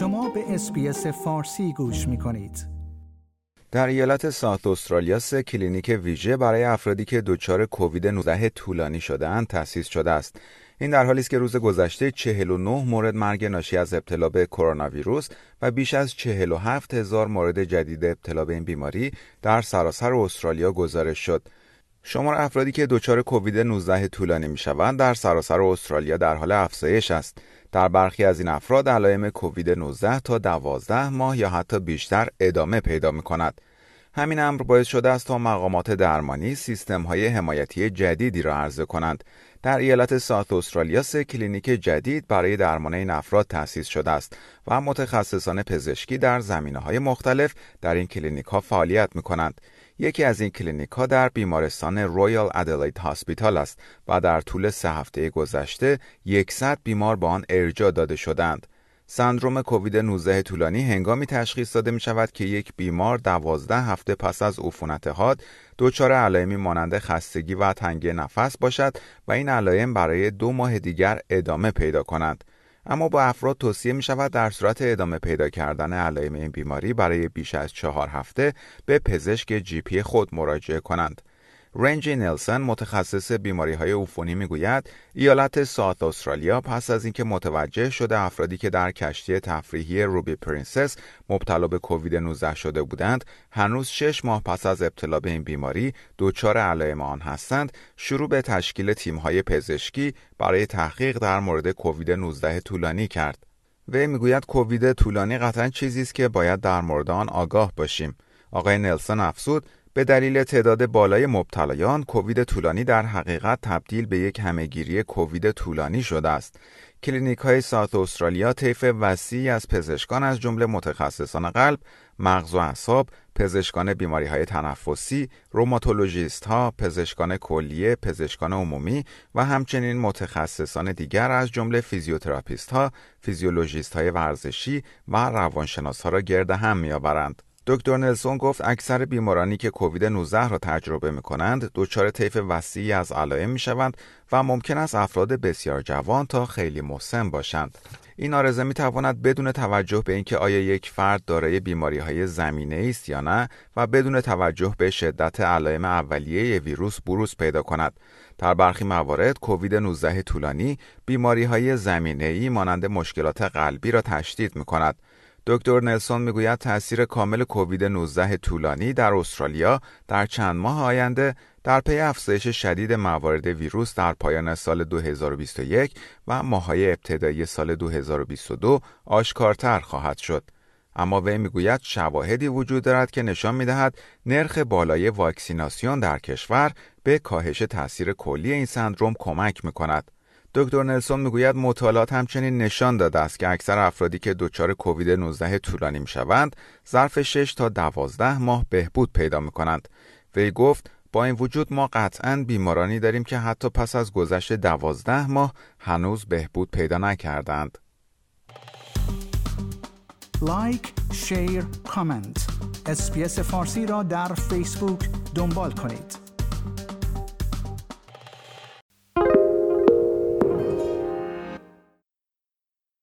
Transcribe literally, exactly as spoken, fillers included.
شما به اس بی اس فارسی گوش می‌کنید. در ایالت ساوث استرالیا سه کلینیک ویژه برای افرادی که دچار کووید نوزده طولانی شده‌اند تأسیس شده است. این در حالی است که روز گذشته چهل و نه مورد مرگ ناشی از ابتلا به کرونا ویروس و بیش از چهل و هفت هزار مورد جدید ابتلا به این بیماری در سراسر استرالیا گزارش شد. شمار افرادی که دچار کووید نوزده طولانی می‌شوند در سراسر استرالیا در حال افزایش است. در برخی از این افراد علائم کووید نوزده تا دوازده ماه یا حتی بیشتر ادامه پیدا می‌کند. همین امر باعث شده است تا مقامات درمانی سیستم‌های حمایتی جدیدی را عرضه کنند. در ایالت ساوث استرالیا سه کلینیک جدید برای درمان این افراد تأسیس شده است و متخصصان پزشکی در زمینه‌های مختلف در این کلینیک‌ها فعالیت می‌کنند. یکی از این کلینیک‌ها در بیمارستان رویال ادلیت هاسپیتال است و در طول سه هفته گذشته صد بیمار به آن ارجاع داده شدند. سندروم کووید نوزده طولانی هنگامی تشخیص داده می شود که یک بیمار دوازده هفته پس از عفونت حاد دچار علائمی مانند خستگی و تنگی نفس باشد و این علائم برای دو ماه دیگر ادامه پیدا کنند. اما با افراد توصیه می شود در صورت ادامه پیدا کردن علائم این بیماری برای بیش از چهار هفته به پزشک جی پی خود مراجعه کنند. رنجی نیلسن متخصص بیماری‌های عفونی می‌گوید ایالت ساوث استرالیا پس از اینکه متوجه شده افرادی که در کشتی تفریحی روبی پرنسس مبتلا به کووید نوزده شده بودند هنوز شش ماه پس از ابتلا به این بیماری دچار علائم آن هستند، شروع به تشکیل تیم‌های پزشکی برای تحقیق در مورد کووید نوزده طولانی کرد. وی می‌گوید کووید طولانی قطعاً چیزی است که باید در مورد آن آگاه باشیم. آقای نیلسن افزود: به دلیل تعداد بالای مبتلایان، کووید طولانی در حقیقت تبدیل به یک همهگیری کووید طولانی شده است. کلینیک‌های ساوث استرالیا طیف وسیعی از پزشکان از جمله متخصصان قلب، مغز و اعصاب، پزشکان بیماری‌های تنفسی، روماتولوژیست‌ها، پزشکان کلیه، پزشکان عمومی و همچنین متخصصان دیگر از جمله فیزیوتراپیست‌ها، فیزیولوژیست‌های ورزشی و روانشناس‌ها را گرد هم می‌آورند. دکتر نیلسن گفت اکثر بیمارانی که کووید نوزده را تجربه می‌کنند دچار طیف وسیعی از علائم می‌شوند و ممکن است افراد بسیار جوان تا خیلی مسن باشند. این آرزه می‌تواند بدون توجه به اینکه آیا یک فرد دارای بیماری‌های زمینه‌ای است یا نه و بدون توجه به شدت علائم اولیه ویروس بروز پیدا کند. در برخی موارد کووید نوزده طولانی بیماری‌های زمینه‌ای مانند مشکلات قلبی را تشدید می‌کند. دکتر نیلسن میگوید تأثیر کامل کووید نوزده طولانی در استرالیا در چند ماه آینده در پی افزایش شدید موارد ویروس در پایان سال دو هزار و بیست و یک و ماه‌های ابتدایی سال دو هزار و بیست و دو آشکارتر خواهد شد. اما وی میگوید شواهدی وجود دارد که نشان میدهد نرخ بالای واکسیناسیون در کشور به کاهش تأثیر کلی این سندروم کمک میکند. دکتر نیلسن میگوید مطالعات همچنین نشان داده است که اکثر افرادی که دچار کووید نوزده طولانی میشوند ظرف شش تا دوازده ماه بهبود پیدا میکنند. وی گفت با این وجود ما قطعاً بیمارانی داریم که حتی پس از گذشت دوازده ماه هنوز بهبود پیدا نکردند. لایک، شیر، کامنت. اس بی اس فارسی را در فیسبوک دنبال کنید.